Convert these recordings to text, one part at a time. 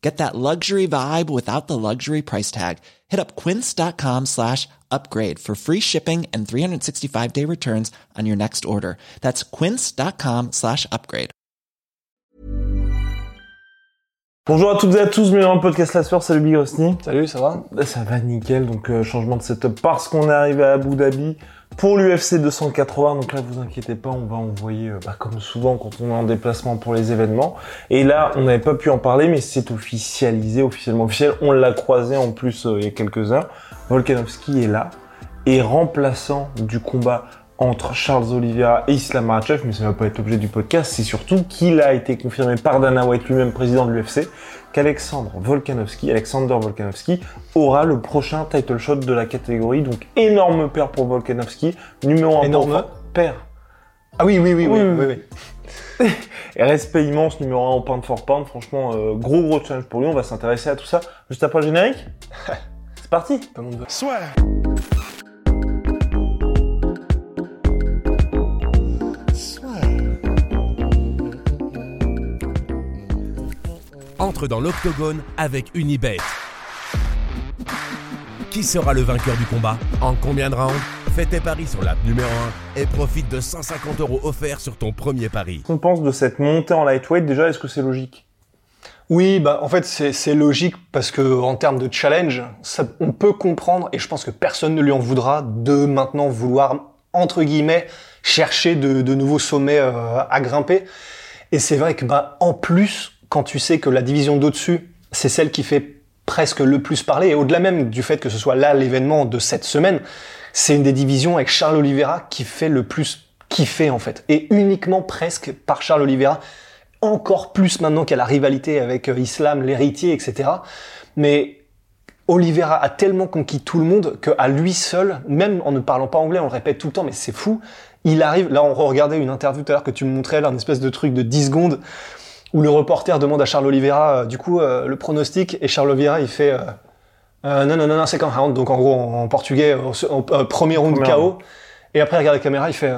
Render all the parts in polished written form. Get that luxury vibe without the luxury price tag. Hit up quince.com/upgrade for free shipping and 365-day returns on your next order. That's quince.com/upgrade. Bonjour à toutes et à tous, bienvenue dans le podcast La Source, salut Big Rosny. Salut, ça va? Ça va nickel, donc changement de setup parce qu'on est arrivé à Abu Dhabi pour l'UFC 280, donc là vous inquiétez pas, on va envoyer comme souvent quand on est en déplacement pour les événements. Et là on n'avait pas pu en parler, mais c'est officiellement officiel, on l'a croisé en plus il y a quelques heures. Volkanovski est là et remplaçant du combat entre Charles Oliveira et Islam Makhachev, mais ça ne va pas être l'objet du podcast, c'est surtout qu'il a été confirmé par Dana White, lui-même président de l'UFC, qu'Alexandre Volkanovski aura le prochain title shot de la catégorie, donc énorme paire pour Volkanovski, numéro 1. Énorme paire. Ah oui. Et respect immense, numéro 1 en pound for pound, franchement, gros challenge pour lui, on va s'intéresser à tout ça juste après le générique. C'est parti. Soit. Entre dans l'octogone avec Unibet. Qui sera le vainqueur du combat? En combien de rounds? Fais tes paris sur l'app numéro 1 et profite de 150 € offerts sur ton premier pari. Qu'on pense de cette montée en lightweight, déjà, est-ce que c'est logique? Oui, en fait, c'est logique parce que en termes de challenge, ça, on peut comprendre, et je pense que personne ne lui en voudra, de maintenant vouloir, entre guillemets, chercher de nouveaux sommets à grimper. Et c'est vrai que, en plus, quand tu sais que la division d'au-dessus, c'est celle qui fait presque le plus parler, et au-delà même du fait que ce soit là l'événement de cette semaine, c'est une des divisions avec Charles Oliveira qui fait le plus kiffer en fait, et uniquement presque par Charles Oliveira, encore plus maintenant qu'il y a la rivalité avec Islam, l'héritier, etc. Mais Oliveira a tellement conquis tout le monde qu'à lui seul, même en ne parlant pas anglais, on le répète tout le temps, mais c'est fou, il arrive, là on regardait une interview tout à l'heure que tu me montrais, là une espèce de truc de 10 secondes, où le reporter demande à Charles Oliveira, le pronostic, et Charles Oliveira, il fait non, second round, donc en gros, en portugais, premier round KO, et après, il regarde la caméra, il fait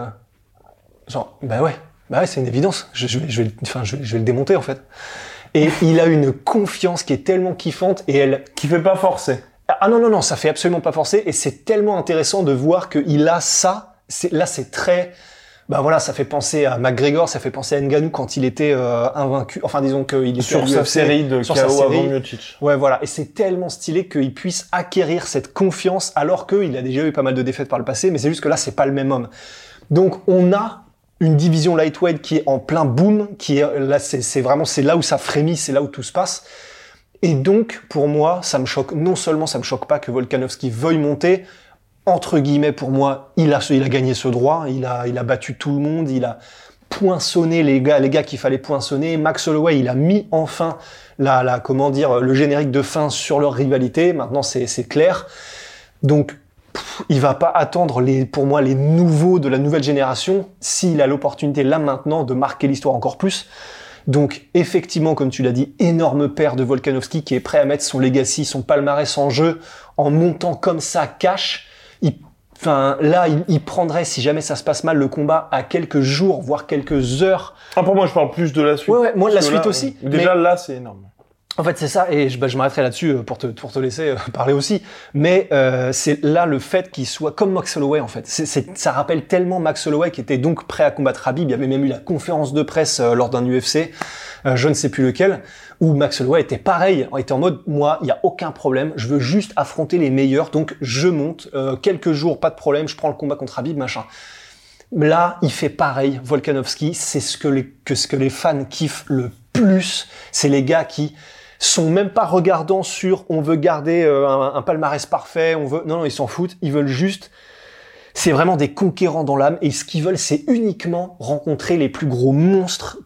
genre, c'est une évidence, je vais le démonter, en fait. Et il a une confiance qui est tellement kiffante, et elle... Qui fait pas forcer. Ah non, ça fait absolument pas forcer, et c'est tellement intéressant de voir qu'il a ça, c'est très... ça fait penser à McGregor, ça fait penser à Ngannou quand il était invaincu. Enfin, disons qu'il était sur sa série de KO avant Miocic. Ouais, voilà. Et c'est tellement stylé qu'il puisse acquérir cette confiance alors qu'il a déjà eu pas mal de défaites par le passé, mais c'est juste que là, c'est pas le même homme. Donc, on a une division lightweight qui est en plein boom, qui est là, c'est là où ça frémit, c'est là où tout se passe. Et donc, pour moi, ça me choque pas que Volkanovski veuille monter. Entre guillemets, pour moi, il a gagné ce droit, il a battu tout le monde, il a poinçonné les gars qu'il fallait poinçonner. Max Holloway, il a mis enfin le générique de fin sur leur rivalité. Maintenant, c'est clair. Donc, il va pas attendre pour moi les nouveaux de la nouvelle génération s'il a l'opportunité là maintenant de marquer l'histoire encore plus. Donc, effectivement, comme tu l'as dit, énorme paire de Volkanovski qui est prêt à mettre son legacy, son palmarès en jeu en montant comme ça cash. Il prendrait, si jamais ça se passe mal, le combat à quelques jours, voire quelques heures. Ah, pour moi, je parle plus de la suite. Ouais, moi, de la suite aussi. Déjà, là, c'est énorme. En fait, c'est ça, et je m'arrêterai là-dessus pour te laisser parler aussi. Mais c'est là le fait qu'il soit comme Max Holloway, en fait. Ça rappelle tellement Max Holloway qui était donc prêt à combattre Habib. Il y avait même eu la conférence de presse lors d'un UFC, je ne sais plus lequel, où Max Holloway était pareil, était en mode « Moi, il n'y a aucun problème, je veux juste affronter les meilleurs, donc je monte, quelques jours, pas de problème, je prends le combat contre Habib, machin. » Là, il fait pareil, Volkanovski, c'est ce que les fans kiffent le plus. C'est les gars qui... sont même pas regardants sur on veut garder un palmarès parfait, on veut... Non, ils s'en foutent, ils veulent juste... C'est vraiment des conquérants dans l'âme, et ce qu'ils veulent, c'est uniquement rencontrer les plus gros monstres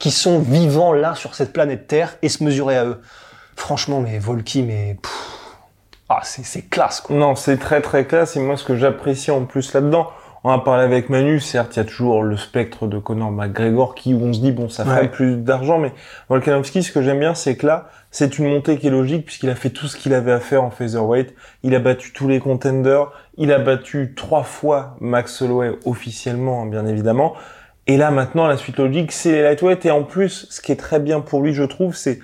qui sont vivants là, sur cette planète Terre, et se mesurer à eux. Franchement, mais Volky, c'est classe, quoi. Non, c'est très très classe, et moi, ce que j'apprécie en plus là-dedans, On a parlé avec Manu, certes, il y a toujours le spectre de Conor McGregor où on se dit, bon, ça ferait plus d'argent, mais Volkanovski, ce que j'aime bien, c'est que là, c'est une montée qui est logique puisqu'il a fait tout ce qu'il avait à faire en featherweight. Il a battu tous les contenders. Il a battu 3 fois Max Holloway officiellement, hein, bien évidemment. Et là, maintenant, la suite logique, c'est les lightweight. Et en plus, ce qui est très bien pour lui, je trouve, c'est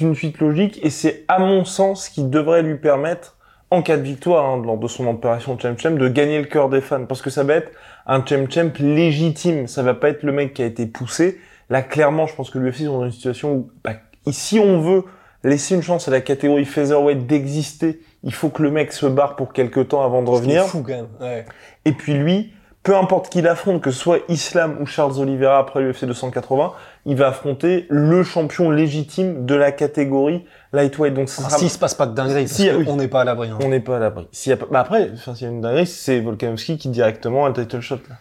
une suite logique et c'est, à mon sens, ce qui devrait lui permettre en cas de victoire, hein, lors de son opération champ, de gagner le cœur des fans. Parce que ça va être un champ légitime. Ça va pas être le mec qui a été poussé. Là, clairement, je pense que l'UFC est dans une situation où, bah, si on veut laisser une chance à la catégorie featherweight d'exister, il faut que le mec se barre pour quelque temps avant de revenir. C'est fou, quand même. Ouais. Et puis lui, peu importe qui l'affronte, que ce soit Islam ou Charles Oliveira après l'UFC 280, il va affronter le champion légitime de la catégorie lightweight. Donc, ça sera... S'il se passe pas de dinguerie, on n'est pas à l'abri. Hein. On n'est pas à l'abri. S'il y a une dinguerie, c'est Volkanovski qui directement a le title shot, là.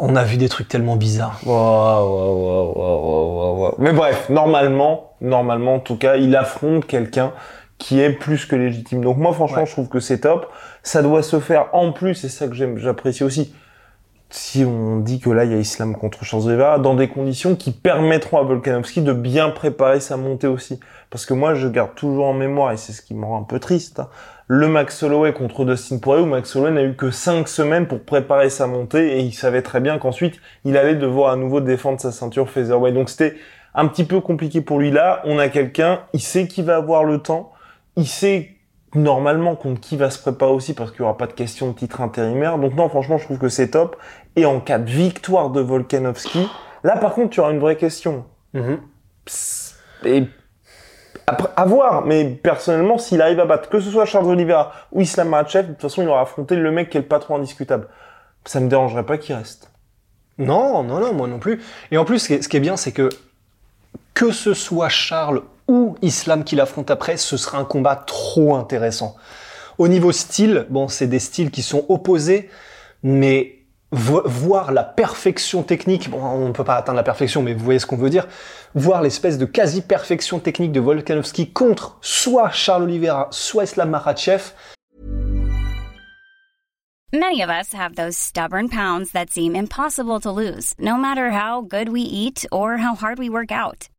On a vu des trucs tellement bizarres. Wow. Mais bref, normalement, en tout cas, il affronte quelqu'un qui est plus que légitime. Donc moi, franchement, je trouve que c'est top. Ça doit se faire en plus, c'est ça que j'apprécie aussi. Si on dit que là, il y a Islam contre Charles Oliveira, dans des conditions qui permettront à Volkanovski de bien préparer sa montée aussi. Parce que moi, je garde toujours en mémoire, et c'est ce qui me rend un peu triste, hein, le Max Holloway contre Dustin Poirier, où Max Holloway n'a eu que 5 semaines pour préparer sa montée, et il savait très bien qu'ensuite, il allait devoir à nouveau défendre sa ceinture featherweight. Donc c'était un petit peu compliqué pour lui. Là, on a quelqu'un, il sait qu'il va avoir le temps, il sait normalement contre qui va se préparer aussi parce qu'il n'y aura pas de question de titre intérimaire. Donc non, franchement, je trouve que c'est top. Et en cas de victoire de Volkanovski, là par contre, tu auras une vraie question. Et après, à voir, mais personnellement, s'il arrive à battre, que ce soit Charles Oliveira ou Islam Makhachev, de toute façon, il aura affronté le mec qui est le patron indiscutable. Ça me dérangerait pas qu'il reste. Non, moi non plus. Et en plus, ce qui est bien, c'est que ce soit Charles ou Islam qui l'affronte après, ce sera un combat trop intéressant. Au niveau style, bon, c'est des styles qui sont opposés, mais voir la perfection technique, bon, on ne peut pas atteindre la perfection, mais vous voyez ce qu'on veut dire, voir l'espèce de quasi-perfection technique de Volkanovski contre soit Charles Oliveira, soit Islam Makhachev. Many of us have those stubborn pounds that seem impossible to lose, no matter how good we eat or how hard we work out.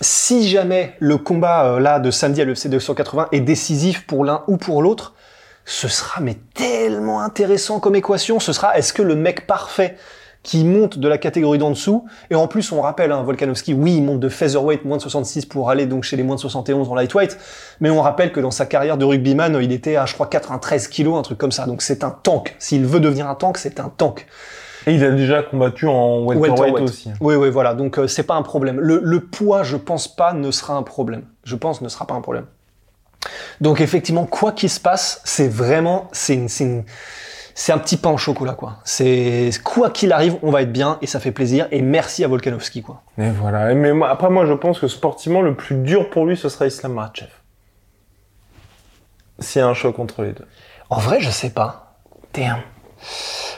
Si jamais le combat là de samedi à l'UFC 280 est décisif pour l'un ou pour l'autre, ce sera mais tellement intéressant comme équation. Ce sera est-ce que le mec parfait qui monte de la catégorie d'en dessous, et en plus on rappelle, hein, Volkanovski, oui, il monte de featherweight moins de 66 pour aller donc chez les moins de 71 en lightweight, mais on rappelle que dans sa carrière de rugbyman, il était à je crois 93 kilos, un truc comme ça, donc c'est un tank. S'il veut devenir un tank, c'est un tank. Et il a déjà combattu en welterweight aussi. Oui, voilà. Donc, c'est pas un problème. Le poids, je pense pas, ne sera un problème. Donc, effectivement, quoi qu'il se passe, c'est vraiment, c'est un petit pain au chocolat, quoi. C'est, quoi qu'il arrive, on va être bien et ça fait plaisir. Et merci à Volkanovski, quoi. Et voilà. Mais moi, je pense que sportivement, le plus dur pour lui, ce serait Islam Makhachev. S'il y a un choc entre les deux. En vrai, je sais pas. Damn.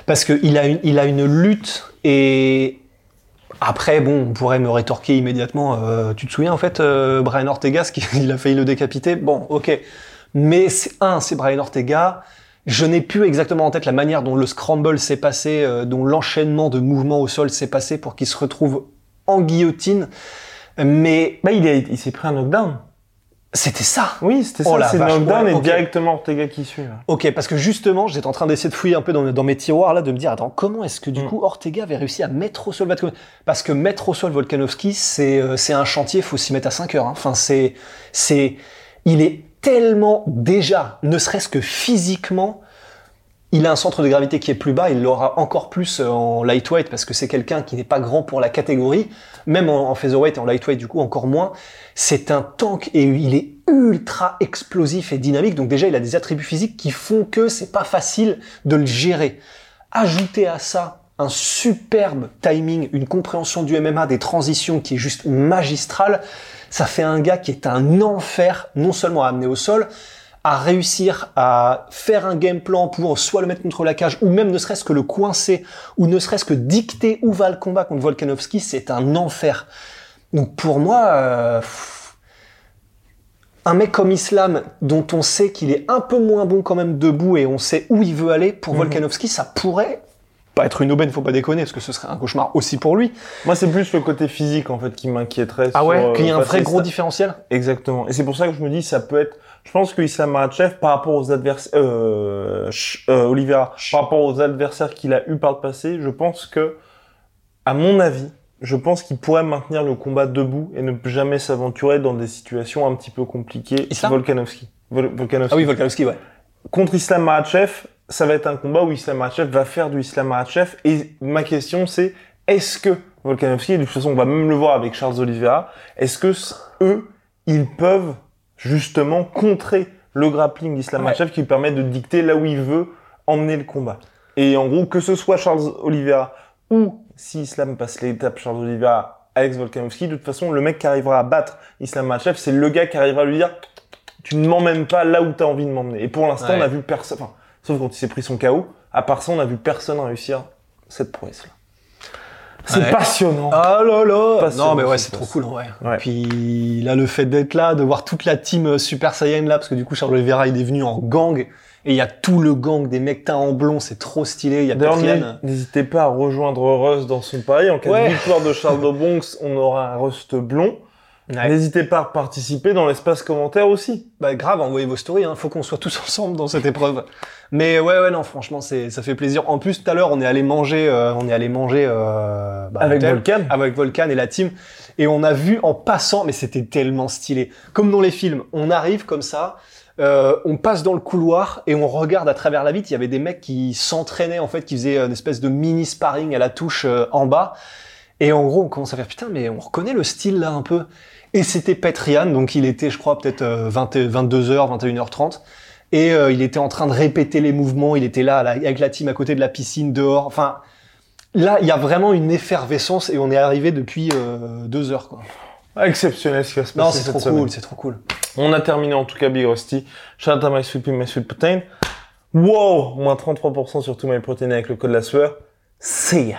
Parce qu'il a une lutte et après, bon, on pourrait me rétorquer immédiatement. Tu te souviens en fait, Brian Ortega, il a failli le décapiter. Bon, ok. Mais c'est Brian Ortega. Je n'ai plus exactement en tête la manière dont le scramble s'est passé, dont l'enchaînement de mouvements au sol s'est passé pour qu'il se retrouve en guillotine. Mais il s'est pris un knockdown. C'était ça. Oui, c'était ça. C'est knockdown et directement Ortega qui suit. Là. Ok, parce que justement, j'étais en train d'essayer de fouiller un peu dans mes tiroirs là, de me dire attends, comment est-ce que du coup Ortega avait réussi à mettre au sol Volkanovski ? Parce que mettre au sol Volkanovski, c'est un chantier, faut s'y mettre à 5 heures. Hein. Enfin, il est tellement déjà, ne serait-ce que physiquement, il a un centre de gravité qui est plus bas, il l'aura encore plus en lightweight parce que c'est quelqu'un qui n'est pas grand pour la catégorie, même en featherweight et en lightweight du coup encore moins. C'est un tank et il est ultra explosif et dynamique, donc déjà il a des attributs physiques qui font que c'est pas facile de le gérer. Ajouter à ça un superbe timing, une compréhension du MMA, des transitions qui est juste magistrale. Ça fait un gars qui est un enfer, non seulement à amener au sol, à réussir à faire un game plan pour soit le mettre contre la cage, ou même ne serait-ce que le coincer, ou ne serait-ce que dicter où va le combat contre Volkanovski, c'est un enfer. Donc pour moi, un mec comme Islam, dont on sait qu'il est un peu moins bon quand même debout, et on sait où il veut aller, pour Volkanovski, ça pourrait pas être une aubaine, faut pas déconner, parce que ce serait un cauchemar aussi pour lui. Moi, c'est plus le côté physique, en fait, qui m'inquiéterait. Ah ouais, qu'il y a un vrai gros différentiel? Exactement. Et c'est pour ça que je me dis, ça peut être... Je pense que Islam Makhachev, par rapport aux adversaires... Oliveira, par rapport aux adversaires qu'il a eu par le passé, je pense que, à mon avis, je pense qu'il pourrait maintenir le combat debout et ne jamais s'aventurer dans des situations un petit peu compliquées. Islam Volkanovski. Volkanovski. Ah oui, Volkanovski, ouais. Contre Islam Makhachev, ça va être un combat où Islam Makhachev va faire du Islam Makhachev. Et ma question, c'est, est-ce que Volkanovski, et de toute façon, on va même le voir avec Charles Oliveira, est-ce que eux, ils peuvent justement contrer le grappling d'Islam Makhachev qui permet de dicter là où il veut emmener le combat? Et en gros, que ce soit Charles Oliveira ou, si Islam passe l'étape Charles Oliveira, Alex Volkanovski, de toute façon, le mec qui arrivera à battre Islam Makhachev, c'est le gars qui arrivera à lui dire « Tu ne m'emmènes pas là où tu as envie de m'emmener. » Et pour l'instant, on a vu personne... Enfin, sauf quand il s'est pris son KO. À part ça, on a vu personne réussir cette prouesse-là. C'est passionnant. Ah là là. Passionnant, non mais ouais, c'est trop cool, ouais. Ouais. Puis là, le fait d'être là, de voir toute la team Super Saiyan là, parce que du coup, Charles Oliveira, il est venu en gang. Et il y a tout le gang des mecs teints en blond, c'est trop stylé. Il y a Petr Yan. N'hésitez pas à rejoindre Rust dans son pari. En cas de victoire de Charles Dobonks, on aura un Rust blond. Ouais. N'hésitez pas à participer dans l'espace commentaire aussi. Bah grave, envoyez vos stories, hein. Faut qu'on soit tous ensemble dans cette épreuve. Mais ouais, non, franchement, ça fait plaisir. En plus, tout à l'heure, on est allé manger avec Volkan. Avec Volkan et la team. Et on a vu en passant, mais c'était tellement stylé. Comme dans les films, on arrive comme ça. On passe dans le couloir et on regarde à travers la vitre. Il y avait des mecs qui s'entraînaient, en fait, qui faisaient une espèce de mini sparring à la touche en bas. Et en gros, on commence à faire putain, mais on reconnaît le style là un peu. Et c'était Petr Yan, donc il était, je crois, peut-être 22h, 21h30. Et il était en train de répéter les mouvements. Il était là avec la team à côté de la piscine, dehors. Enfin, là, il y a vraiment une effervescence et on est arrivé depuis 2 heures, quoi. Exceptionnel ce qui va se passer. Non, c'est trop cool, c'est trop cool. On a terminé en tout cas Big Rosny. Shout out à My Sweeping, My Sweep Protein. Wow, moins 33% sur tout My Protein avec le code la sueur. See ya.